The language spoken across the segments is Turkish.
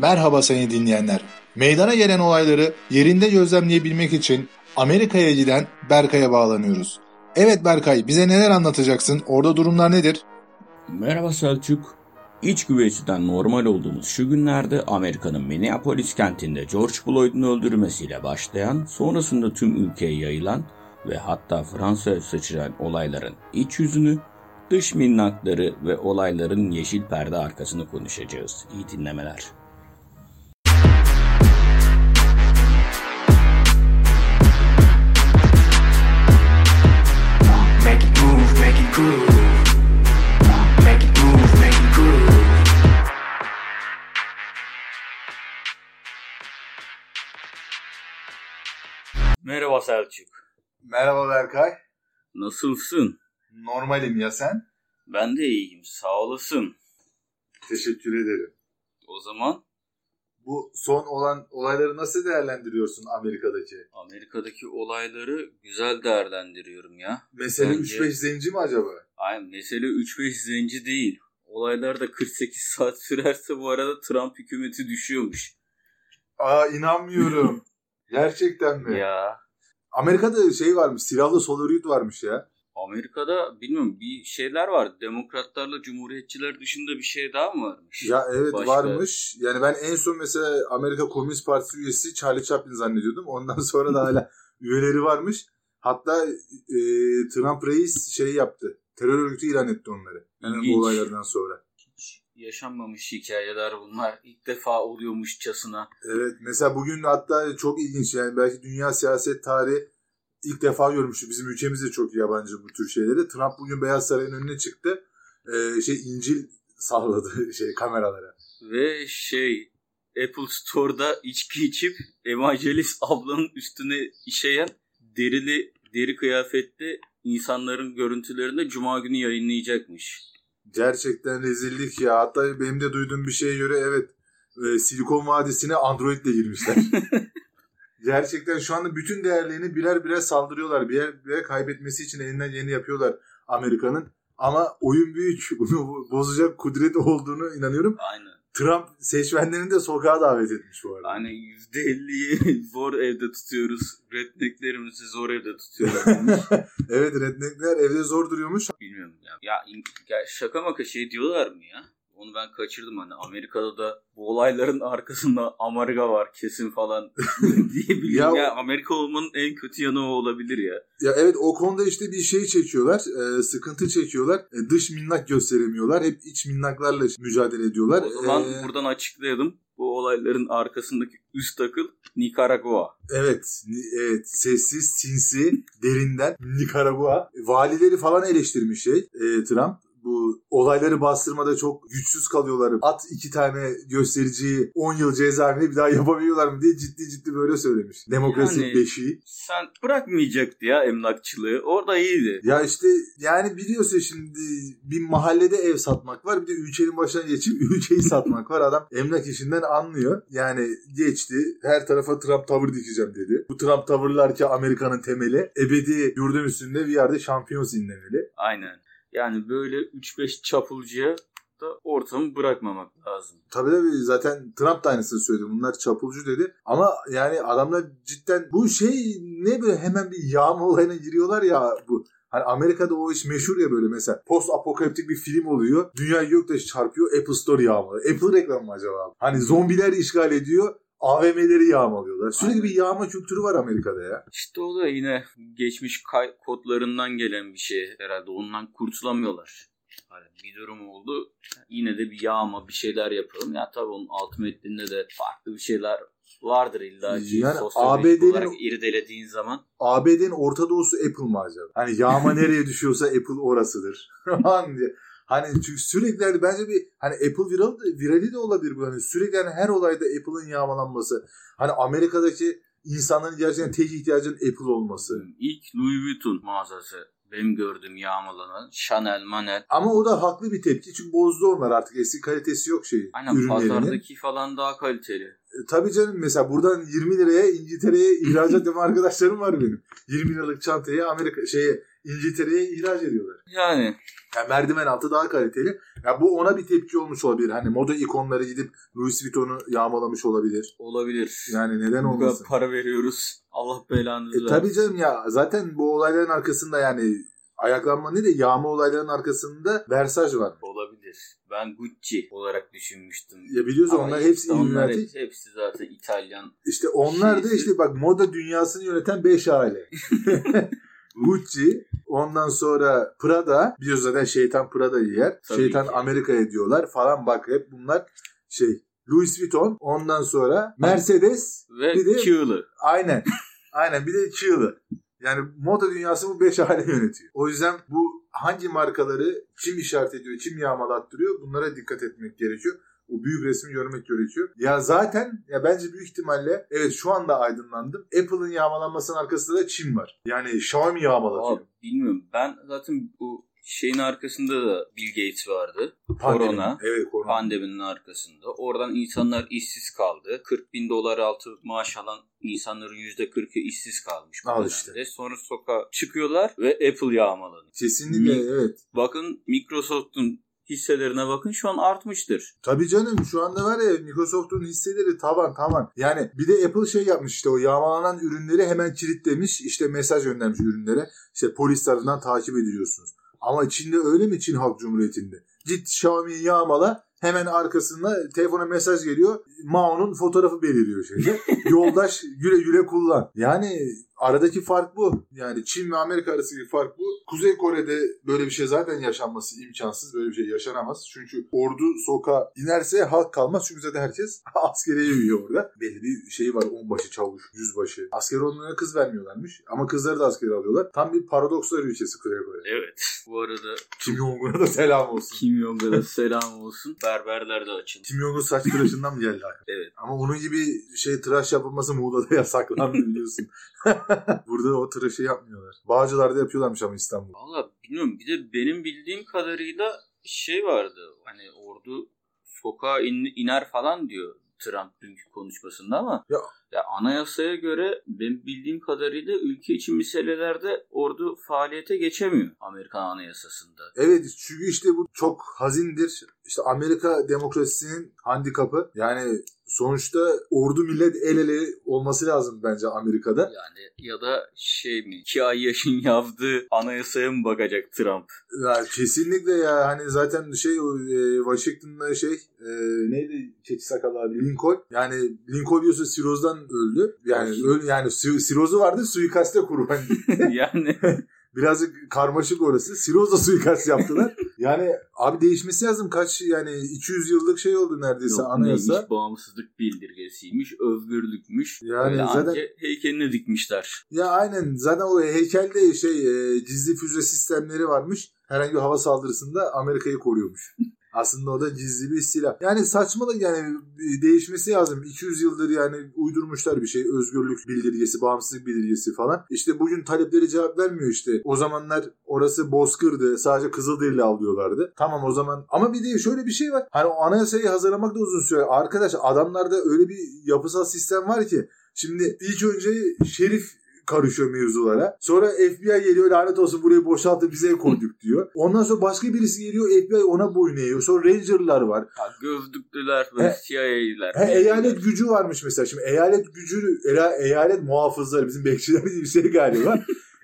Merhaba seni dinleyenler. Meydana gelen olayları yerinde gözlemleyebilmek için Amerika'ya giden Berkay'a bağlanıyoruz. Evet Berkay, bize neler anlatacaksın? Orada durumlar nedir? Merhaba Selçuk. İç güveysinden normal olduğumuz şu günlerde Amerika'nın Minneapolis kentinde George Floyd'un öldürülmesiyle başlayan, sonrasında tüm ülkeye yayılan ve hatta Fransa'ya sıçrayan olayların iç yüzünü, dış minnakları ve olayların yeşil perde arkasını konuşacağız. İyi dinlemeler. Merhaba Selçuk. Merhaba Berkay. Nasılsın? Normalim ya sen? Ben de iyiyim, sağ olasın. Teşekkür ederim. O zaman? Bu son olan olayları nasıl değerlendiriyorsun Amerika'daki? Amerika'daki olayları güzel değerlendiriyorum ya. Mesele 3-5 zenci mi acaba? Aynen, mesele 3-5 zenci değil. Olaylar da 48 saat sürerse bu arada Trump hükümeti düşüyormuş. Aa, inanmıyorum. Gerçekten mi? Ya. Amerika'da şey varmış, silahlı sol örgüt varmış ya. Amerika'da bilmiyorum bir şeyler var. Demokratlarla Cumhuriyetçiler dışında bir şey daha mı varmış? Ya evet başka varmış. Yani ben en son mesela Amerika Komünist Partisi üyesi Charlie Chaplin zannediyordum. Ondan sonra da hala üyeleri varmış. Hatta Trump reis şey yaptı. Terör örgütü ilan etti onları. Yani bu olaylardan sonra. Hiç yaşanmamış hikayeler bunlar. İlk defa oluyormuşçasına. Evet mesela bugün hatta çok ilginç. Yani belki dünya siyaset tarihi İlk defa görmüştü. Bizim ülkemizde çok yabancı bu tür şeyleri. Trump bugün Beyaz Saray'ın önüne çıktı. İncil salladı kameralara. Ve Apple Store'da içki içip evangelist ablanın üstüne işeyen deri kıyafetli insanların görüntülerini de Cuma günü yayınlayacakmış. Gerçekten rezillik ya. Hatta benim de duyduğum bir şeye göre evet Silikon Vadisi'ne Android ile girmişler. Gerçekten şu anda bütün değerlerini birer birer saldırıyorlar. Birer birer kaybetmesi için elinden geleni yapıyorlar Amerika'nın. Ama oyun büyük. Bunu bozacak kudret olduğunu inanıyorum. Aynen. Trump seçmenlerini de sokağa davet etmiş bu arada. Aynen %50'yi zor evde tutuyoruz. Rednecklerimizi zor evde tutuyorlar. Evet redneckler evde zor duruyormuş. Bilmiyorum ya. Ya şaka maka diyorlar mı ya? Onu ben kaçırdım hani Amerika'da da bu olayların arkasında Amerika var kesin falan diyebilirim. Ya Amerika olmanın en kötü yanı o olabilir ya. Ya evet o konuda bir çekiyorlar, sıkıntı çekiyorlar. Dış minnak gösteremiyorlar. Hep iç minnaklarla mücadele ediyorlar. O zaman buradan açıklayalım. Bu olayların arkasındaki üst akıl Nicaragua. Evet. Sessiz, sinsi, derinden Nicaragua. Valileri falan eleştirmiş Trump. Bu olayları bastırmada çok güçsüz kalıyorlar. At 2 tane göstericiyi 10 yıl cezaevine bir daha yapamıyorlar mı diye ciddi böyle söylemiş. Demokrasi yani, beşiği. Sen bırakmayacaktı ya emlakçılığı. Orada iyiydi. Ya yani biliyorsun şimdi bir mahallede ev satmak var. Bir de ülkenin başına geçip ülkeyi satmak var. Adam emlak işinden anlıyor. Yani geçti. Her tarafa Trump tavır dikeceğim dedi. Bu Trump tavırlar ki Amerika'nın temeli. Ebedi yurdun üstünde bir yerde şampiyons inlemeli. Aynen. Yani böyle 3-5 çapulcuya da ortamı bırakmamak lazım. Tabii zaten Trump da aynısını söyledi. Bunlar çapulcu dedi. Ama yani adamlar cidden bu ne böyle hemen bir yağma olayına giriyorlar ya bu. Hani Amerika'da o iş meşhur ya böyle mesela post apokaliptik bir film oluyor. Dünya göktaşı çarpıyor. Apple Store yağmalı. Apple reklamı acaba? Hani zombiler işgal ediyor. AVM'leri yağmalıyorlar. Sürekli aynen. Bir yağma kültürü var Amerika'da ya. İşte o da yine geçmiş kodlarından gelen bir şey herhalde. Ondan kurtulamıyorlar. Hani bir durum oldu. Yine de bir yağma bir şeyler yapalım. Ya tabii onun alt metninde de farklı bir şeyler vardır illa ki. Yani ABD'nin olarak irdelediğin zaman. ABD'nin Orta Doğusu Apple mı acaba? Hani yağma nereye düşüyorsa Apple orasıdır. Hani çünkü sürekli bence bir hani Apple virali de olabilir bu. Hani sürekli her olayda Apple'ın yağmalanması. Hani Amerika'daki insanların gerçekten tek ihtiyacının Apple olması. İlk Louis Vuitton mağazası benim gördüğüm yağmalanan Chanel, Manel. Ama o da haklı bir tepki çünkü bozdu onlar artık eski kalitesi yok ürünlerinin. Aynen pazardaki falan daha kaliteli. Tabii canım mesela buradan 20 liraya İngiltere'ye ihracat eden arkadaşlarım var benim. 20 liralık çantayı Amerika İngiltere'ye ihraç ediyorlar. Yani merdiven altı daha kaliteli. Ya bu ona bir tepki olmuş olabilir. Hani moda ikonları gidip Louis Vuitton'u yağmalamış olabilir. Olabilir. Yani neden olmasın? Bu kadar para veriyoruz. Allah belanızı versin. Tabii canım ya. Zaten bu olayların arkasında yani ayaklanma ne de yağma olayların arkasında Versace var. Olabilir. Ben Gucci olarak düşünmüştüm. Ya biliyoruz onlar hepsi İlluminati. Hepsi zaten İtalyan. İşte onlar da işte bak moda dünyasını yöneten 5 aile. Gucci, ondan sonra Prada, biliyoruz zaten şeytan Prada'yı yer. Tabii şeytan ki. Amerika'ya diyorlar falan bak hep bunlar şey. Louis Vuitton, ondan sonra Mercedes ve bir de Çığlı. Aynen bir de Çığlı. Yani moda dünyası bu 5 aile yönetiyor. O yüzden bu hangi markaları kim işaret ediyor, kim yağmalattırıyor bunlara dikkat etmek gerekiyor. O büyük resmi görmek gerekiyor. Ya zaten ya bence büyük ihtimalle evet şu anda aydınlandım. Apple'ın yağmalanmasının arkasında da Çin var. Yani Xiaomi yağmalatıyor. Abi bilmiyorum. Ben zaten bu şeyin arkasında da Bill Gates vardı. Korona. Pandeminin arkasında. Oradan insanlar işsiz kaldı. 40 bin dolar altı maaş alan insanların %40'ı işsiz kalmış. Al işte. Sonra sokağa çıkıyorlar ve Apple yağmalanıyor. Kesinlikle evet. Bakın Microsoft'un hisselerine bakın şu an artmıştır. Tabii canım şu anda var ya Microsoft'un hisseleri tavan. Yani bir de Apple şey yapmış işte o yağmalanan ürünleri hemen kilitlemiş işte mesaj göndermiş ürünlere. İşte polis tarafından takip ediliyorsunuz. Ama Çin'de öyle mi Çin Halk Cumhuriyeti'nde? Git Xiaomi'yi yağmala hemen arkasında telefona mesaj geliyor. Mao'nun fotoğrafı beliriyor şeyde. Yoldaş güle güle kullan. Yani aradaki fark bu. Yani Çin ve Amerika arasındaki fark bu. Kuzey Kore'de böyle bir şey zaten yaşanması imkansız. Böyle bir şey yaşanamaz. Çünkü ordu sokağa inerse halk kalmaz. Çünkü zaten herkes askeriye üye orada. Belli bir şey var. Onbaşı, çavuş, yüzbaşı. Askeri olanlara kız vermiyorlarmış. Ama kızları da askeri alıyorlar. Tam bir paradokslar ülkesi Kuzey Kore. Evet. Bu arada Kim Jong-un'a da selam olsun. Berberler de açın. Kim Jong-un saç tıraşından mı geldi? Evet. Ama onun gibi şey tıraş yapılması Muğla'da yasaklandı biliyorsun. Burada o tıraşı yapmıyorlar. Bağcılar'da yapıyorlarmış ama İstanbul. Valla bilmiyorum. Bir de benim bildiğim kadarıyla şey vardı. Hani ordu sokağa iner falan diyor Trump dünkü konuşmasında ama ya anayasaya göre benim bildiğim kadarıyla ülke içi meselelerde ordu faaliyete geçemiyor Amerikan Anayasası'nda. Evet çünkü işte bu çok hazindir. İşte Amerika demokrasisinin handikapı. Yani sonuçta ordu millet el ele olması lazım bence Amerika'da. Yani ya da şey mi? 2 ay yaşın yaptığı anayasaya mı bakacak Trump? Ya kesinlikle ya. Hani zaten şey Washington'da neydi? Keçi sakalı abi? Lincoln. Yani Lincoln diyorsa sirozdan öldü. Yani sirozu vardı suikaste kurban. Yani birazcık karmaşık orası. Siroz'la suikast yaptılar. Yani abi değişmesi lazım. Kaç yani 200 yıllık şey oldu neredeyse anayasa. Neymiş, bağımsızlık bildirgesiymiş, özgürlükmüş. Yani zaten heykeline dikmişler. Ya aynen. Zaten o heykelde gizli füze sistemleri varmış. Herhangi bir hava saldırısında Amerika'yı koruyormuş. Aslında o da gizli bir silah. Yani saçmalık yani değişmesi lazım. 200 yıldır yani uydurmuşlar bir şey. Özgürlük bildirgesi, bağımsızlık bildirgesi falan. İşte bugün talepleri cevap vermiyor işte. O zamanlar orası bozkırdı. Sadece Kızılderili alıyorlardı. Tamam o zaman. Ama bir de şöyle bir şey var. Hani o anayasayı hazırlamak da uzun süre. Arkadaş adamlarda öyle bir yapısal sistem var ki. Şimdi ilk önce şerif karışıyor mevzulara. Sonra FBI geliyor lanet olsun burayı boşalttı bize koyduk diyor. Ondan sonra başka birisi geliyor FBI ona boyun eğiyor. Sonra Ranger'lar var. Ha, gözlüklüler ve CIA'liler. Eyalet gücü varmış mesela. Şimdi eyalet gücü eyalet muhafızları bizim bekçiler gibi bir şey galiba.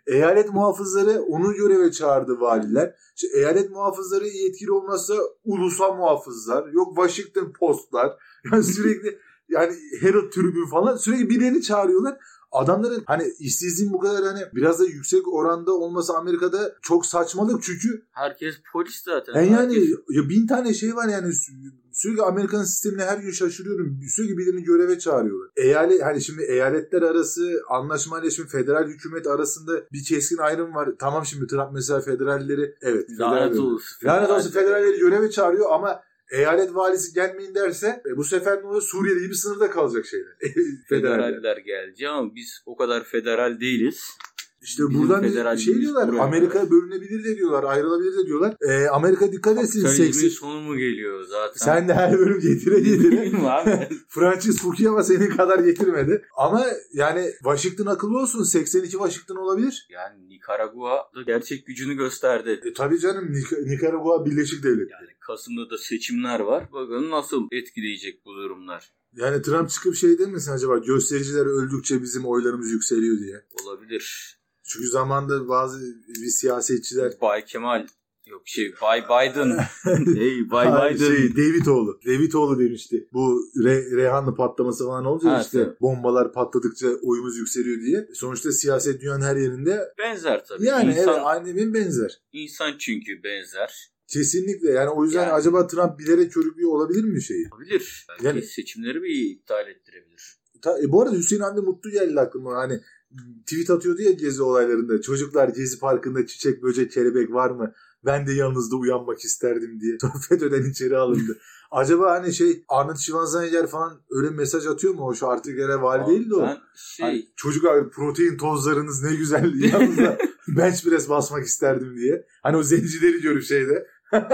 Eyalet muhafızları onu göreve çağırdı valiler. İşte eyalet muhafızları yetkili olmazsa ulusal muhafızlar. Yok Washington Post'lar. Yani sürekli yani Herald Tribune falan sürekli birilerini çağırıyorlar. Adamların hani işsizliğin bu kadar hani biraz da yüksek oranda olması Amerika'da çok saçmalık çünkü. Herkes polis zaten. Yani 1000 tane şey var yani sürekli Amerikan sistemine her gün şaşırıyorum. Sürekli birilerini göreve çağırıyorlar. Eyalet hani şimdi eyaletler arası anlaşmayla şimdi federal hükümet arasında bir keskin ayrım var. Tamam şimdi Trump mesela federalleri evet. Lanet olsun federalleri göreve çağırıyor ama eyalet valisi gelmeyin derse bu sefer ne Suriyeli gibi sınırda kalacak şeyler. Federaller gelecek ama biz o kadar federal değiliz. İşte bizim buradan şey diyorlar, Amerika bölünebilir de diyorlar, ayrılabilir de diyorlar. Amerika dikkat etsin. Kapitalizmin sonu mu geliyor zaten? Sen de her bölüm getire. Francis Fukuyama seni kadar getirmedi. Ama yani Washington akıllı olsun. 82 Washington olabilir. Yani Nikaragua da gerçek gücünü gösterdi. Tabii canım, Nikaragua Birleşik Devletleri. Yani Kasım'da da seçimler var. Bakalım nasıl etkileyecek bu durumlar. Yani Trump çıkıp şey demesin acaba, göstericiler öldükçe bizim oylarımız yükseliyor diye. Olabilir. Çünkü zamanda bazı bir siyasetçiler... Bay Kemal, yok şey, Bay Biden. Hey, Bay Biden. Şey, Davutoğlu. Davutoğlu demişti. Bu Reyhanlı patlaması falan oldu ya işte. Evet. Bombalar patladıkça oyumuz yükseliyor diye. Sonuçta siyaset dünyanın her yerinde... Benzer tabii. Yani insan, evet, annemin benzer. İnsan çünkü benzer. Kesinlikle. Yani o yüzden yani, acaba Trump bilerek körüklüyor olabilir mi şeyi? Olabilir. Belki yani, seçimleri bir iptal ettirebilir. Bu arada Hüseyin Hamdi Mutlu geldi aklıma. Hani tweet atıyordu ya gezi olaylarında. Çocuklar Gezi Parkı'nda çiçek, böcek, kelebek var mı? Ben de yalnızda uyanmak isterdim diye. FETÖ'den içeri alındı. Acaba hani şey Arnold Schwarzenegger falan öyle mesaj atıyor mu? O şu artık hele vali değil de o. Şey... Hani, çocuklar protein tozlarınız ne güzel. Yalnızda bench press basmak isterdim diye. Hani o zencileri görüp şeyde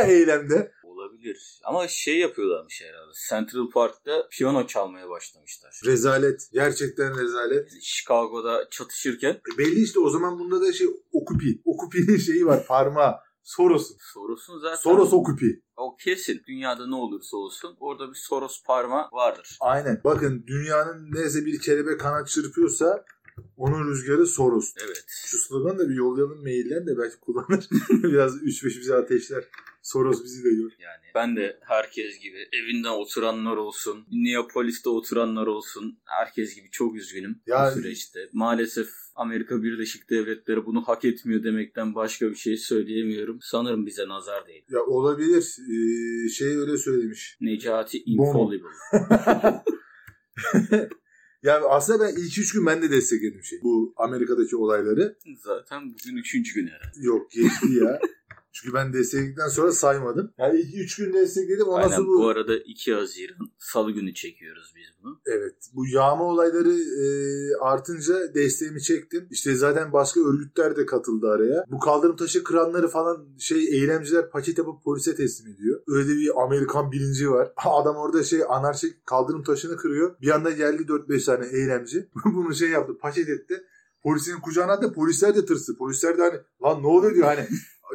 eylemde. Olabilir. Ama şey yapıyorlarmış herhalde. Central Park'ta piyano çalmaya başlamışlar. Rezalet. Gerçekten rezalet. Yani Chicago'da çatışırken. Belli işte, o zaman bunda da şey Okupi. Okupi'nin şeyi var, parmağı. Soros'un zaten. Soros Okupi. O kesin. Dünyada ne olursa olsun orada bir Soros parmağı vardır. Aynen. Bakın dünyanın neyse bir kelebek kanat çırpıyorsa... Onun rüzgarı Soros. Evet. Şu sloganı da bir yollayalım mailden de belki kullanır. Biraz 3-5 bize ateşler. Soros bizi de gör. Yani ben de herkes gibi evinden oturanlar olsun. Minneapolis'te oturanlar olsun. Herkes gibi çok üzgünüm yani, bu süreçte. Maalesef Amerika Birleşik Devletleri bunu hak etmiyor demekten başka bir şey söyleyemiyorum. Sanırım bize nazar değil. Ya olabilir. Şey öyle söylemiş. Necati Infallible. Yani aslında ben ilk 3 gün ben de destekledim şey. Bu Amerika'daki olayları. Zaten bugün 3. gün herhalde. Yok geçti ya. Çünkü ben destekledikten sonra saymadım. Yani ilk 3 gün destekledim. Ondan aynen bu... bu arada 2 Haziran Salı günü çekiyoruz biz bunu. Evet. Bu yağma olayları artınca desteğimi çektim. İşte zaten başka örgütler de katıldı araya. Bu kaldırım taşı kıranları falan şey eylemciler paket yapıp polise teslim ediyor. Öyle bir Amerikan bilinci var. Adam orada şey anarşik kaldırım taşını kırıyor. Bir anda geldi 4-5 tane eylemci. Bunu şey yaptı, paket etti. Polisin kucağına attı. Polisler de tırstı. Polisler de hani lan ne oluyor diyor hani.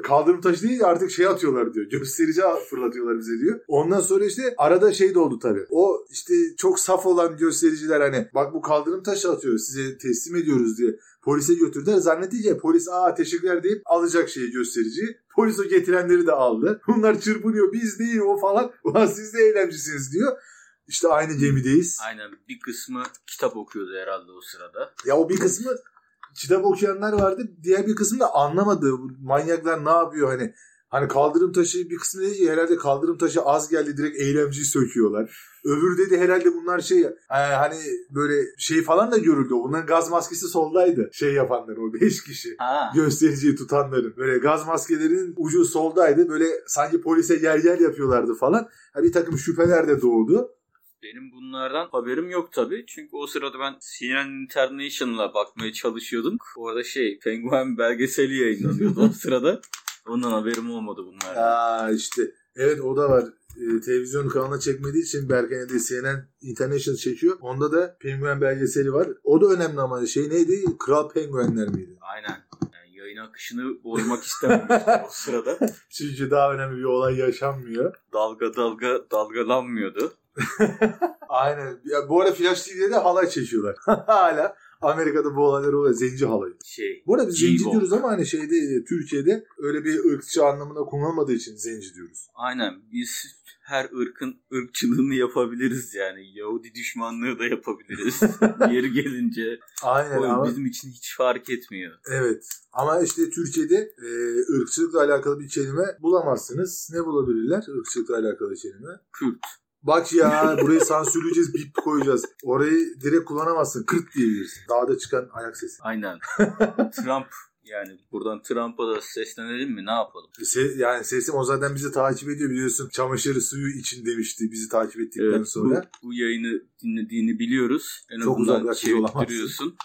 Kaldırım taşı değil artık şey atıyorlar diyor. Gösterici fırlatıyorlar bize diyor. Ondan sonra işte arada şey de oldu tabii. O işte çok saf olan göstericiler hani bak bu kaldırım taşı atıyor size teslim ediyoruz diye polise götürdüler. Zannedince polis aa teşekkürler deyip alacak şeyi göstericiyi. Polis o getirenleri de aldı. Bunlar çırpınıyor biz değil o falan. Ulan siz de eylemcisiniz diyor. İşte aynı gemideyiz. Aynen, bir kısmı kitap okuyordu herhalde o sırada. Ya o bir kısmı... Kitap okuyanlar vardı. Diğer bir kısmı da anlamadı. Manyaklar ne yapıyor hani. Hani kaldırım taşı bir kısmı dedi ki herhalde kaldırım taşı az geldi direkt eylemciyi söküyorlar. Öbürü dedi herhalde bunlar şey hani böyle şey falan da görüldü. Onların gaz maskesi soldaydı. Şey yapanlar o 5 kişi. Ha. Göstericiyi tutanların. Böyle gaz maskelerinin ucu soldaydı. Böyle sanki polise yer yer yapıyorlardı falan. Bir takım şüpheler de doğdu. Benim bunlardan haberim yok tabii. Çünkü o sırada ben CNN International'a bakmaya çalışıyordum. Orada şey Penguen belgeseli yayınlanıyordu o sırada. Ondan haberim olmadı bunlardan. Aa işte. Evet o da var. Televizyon kanalına çekmediği için Berkay'da CNN International çekiyor. Onda da Penguen belgeseli var. O da önemli ama şey neydi? Kral Penguenler miydi? Aynen. Yani yayın akışını bozmak istememiştim o sırada. Çünkü daha önemli bir olay yaşanmıyor. Dalgalanmıyordu. Aynen. Ya bu arada Flash TV'de de halay çekiyorlar. Hala Amerika'da bu olaylar oluyor. Zenci halayı. Şey, bu arada biz zenci diyoruz ama hani şeyde Türkiye'de öyle bir ırkçı anlamına kullanılmadığı için zenci diyoruz. Aynen. Biz her ırkın ırkçılığını yapabiliriz yani. Yahudi düşmanlığı da yapabiliriz. Yeri gelince. Aynen ama. Bizim için hiç fark etmiyor. Evet. Ama işte Türkiye'de ırkçılıkla alakalı bir kelime bulamazsınız. Ne bulabilirler ırkçılıkla alakalı kelime? Kürt. Bak ya burayı sansürleyeceğiz, bip koyacağız. Orayı direkt kullanamazsın. Kırt diyebilirsin. Dağda çıkan ayak sesi. Aynen. Trump yani buradan Trump'a da seslenelim mi? Ne yapalım? Yani sesim o zaten bizi takip ediyor biliyorsun. Çamaşır suyu için demişti bizi takip ettikten evet, sonra. Bu yayını dinlediğini biliyoruz. En çok uzaklaştırıyorsun.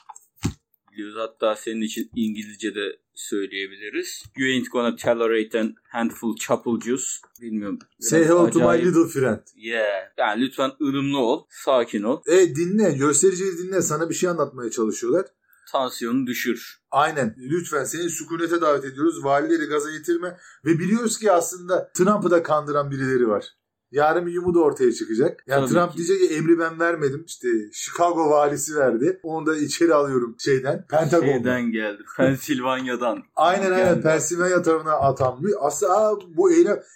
bekliyoruz. Hatta senin için İngilizce de söyleyebiliriz. You ain't gonna tolerate a handful chapel juice. Bilmiyorum. Say hello to my little friend. Yeah. Yani lütfen ılımlı ol. Sakin ol. Dinle. Göstericiyi dinle. Sana bir şey anlatmaya çalışıyorlar. Tansiyonu düşür. Aynen. Lütfen seni sükunete davet ediyoruz. Valileri gaza getirme. Ve biliyoruz ki aslında Trump'ı da kandıran birileri var. Yarın bir yumu da ortaya çıkacak. Yani Trump diyecek ki emri ben vermedim. İşte Chicago valisi verdi. Onu da içeri alıyorum şeyden. Pentagon'dan. Şeyden geldi. Pensilvanya'dan. Aynen. Pensilvanya tarafına atanmış. Aslında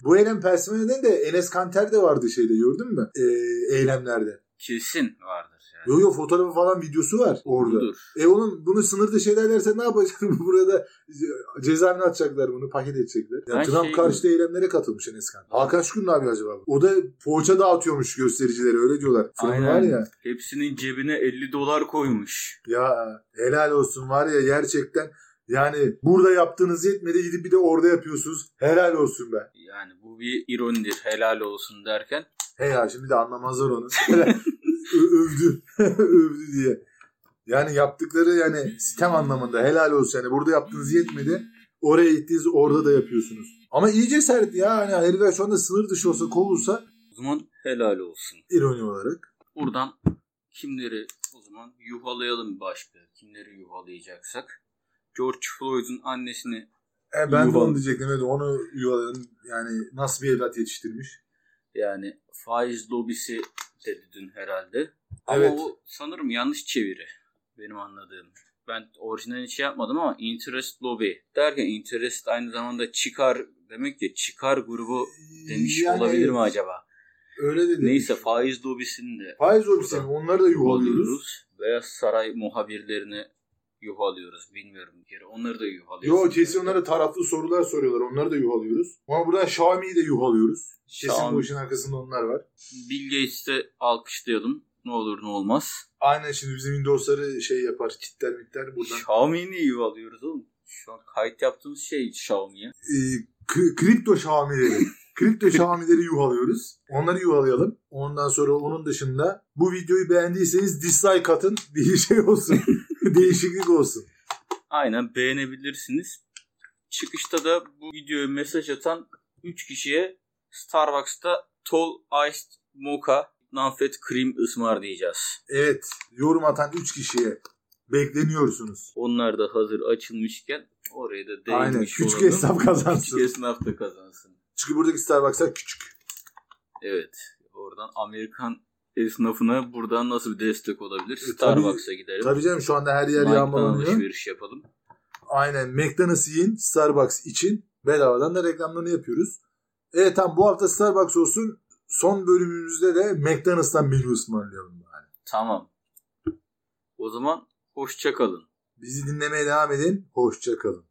bu eylem Pensilvanya'dan da Enes Kanter de vardı şeyde, gördün mü? Eylemlerde. Kesin vardır yani. Yok fotoğrafı falan videosu var orada. Budur. Onun bunu sınırda şeyler derse ne yapacaklar? Burada cezaevine atacaklar, bunu paket edecekler. Yani Trump karşıtı eylemlere katılmış Enes Kanter. Hakan Şükür'ün abi acaba? O da poğaça dağıtıyormuş göstericilere, öyle diyorlar. Aynen. Var ya. Hepsinin cebine $50 koymuş. Ya helal olsun var ya gerçekten. Yani burada yaptığınız yetmedi, gidip bir de orada yapıyorsunuz. Helal olsun be. Yani bu bir ironidir, helal olsun derken. He ya, şimdi de anlamazlar onu. Övdü. Övdü diye. Yani yaptıkları yani sistem anlamında helal olsun. Yani burada yaptığınız yetmedi. Oraya gittiğiniz orada da yapıyorsunuz. Ama iyi cesaret ya. Hani herifler şu anda sınır dışı olsa, kovulsa. O zaman helal olsun. İroni olarak. Buradan kimleri o zaman yuhalayalım başka. Kimleri yuhalayacaksak. George Floyd'un annesini ben de onu diyecektim. Evet, onu yuhalayalım. Yani nasıl bir evlat yetiştirmiş. Yani faiz lobisi dedi dün herhalde. Ama evet. O sanırım yanlış çeviri benim anladığım. Ben orijinal hiç şey yapmadım ama interest lobby derken interest aynı zamanda çıkar demek ki, çıkar grubu demiş yani, olabilir mi acaba? Öyle de demiş. Neyse faiz lobisini de. Faiz lobisini onları da yuhalıyoruz. Beyaz Saray muhabirlerini yuhalıyoruz. Bilmiyorum bir kere. Onları da yuhalıyoruz. Yok kesin onlara taraflı sorular soruyorlar. Onları da yuhalıyoruz. Ama buradan Xiaomi'yi de yuhalıyoruz. Kesin bu işin arkasında onlar var. Bill Gates'te alkışlayalım. Ne olur ne olmaz. Aynen, şimdi bizim Windows'ları şey yapar. Kitler buradan. Xiaomi'yi niye yuhalıyoruz oğlum? Şu an kayıt yaptığımız şey Xiaomi'ye. Kripto Xiaomi'leri. Kripto Xiaomi'leri yuhalıyoruz. Onları yuhalayalım. Ondan sonra onun dışında bu videoyu beğendiyseniz dislike atın. Bir şey olsun. Değişiklik olsun. Aynen, beğenebilirsiniz. Çıkışta da bu videoya mesaj atan 3 kişiye Starbucks'ta Tall Iced Mocha Nonfat Cream ısmarlayacağız. Evet, yorum atan 3 kişiye bekleniyorsunuz. Onlar da hazır açılmışken oraya da değinmiş olalım. Aynen, küçük esnaf kazansın. Küçük esnaf da kazansın. Çünkü buradaki Starbucks'lar küçük. Evet, oradan Amerikan esnafına buradan nasıl bir destek olabilir? Starbucks'a gidelim. Tabii canım, şu anda her yer yağmalanıyor. Alışveriş yapalım. Aynen, McDonald's yiyin, Starbucks için bedavadan da reklamlarını yapıyoruz. Evet, tam bu hafta Starbucks olsun. Son bölümümüzde de McDonald's'tan menü ısmarlayalım yani. Tamam. O zaman hoşça kalın. Bizi dinlemeye devam edin. Hoşça kalın.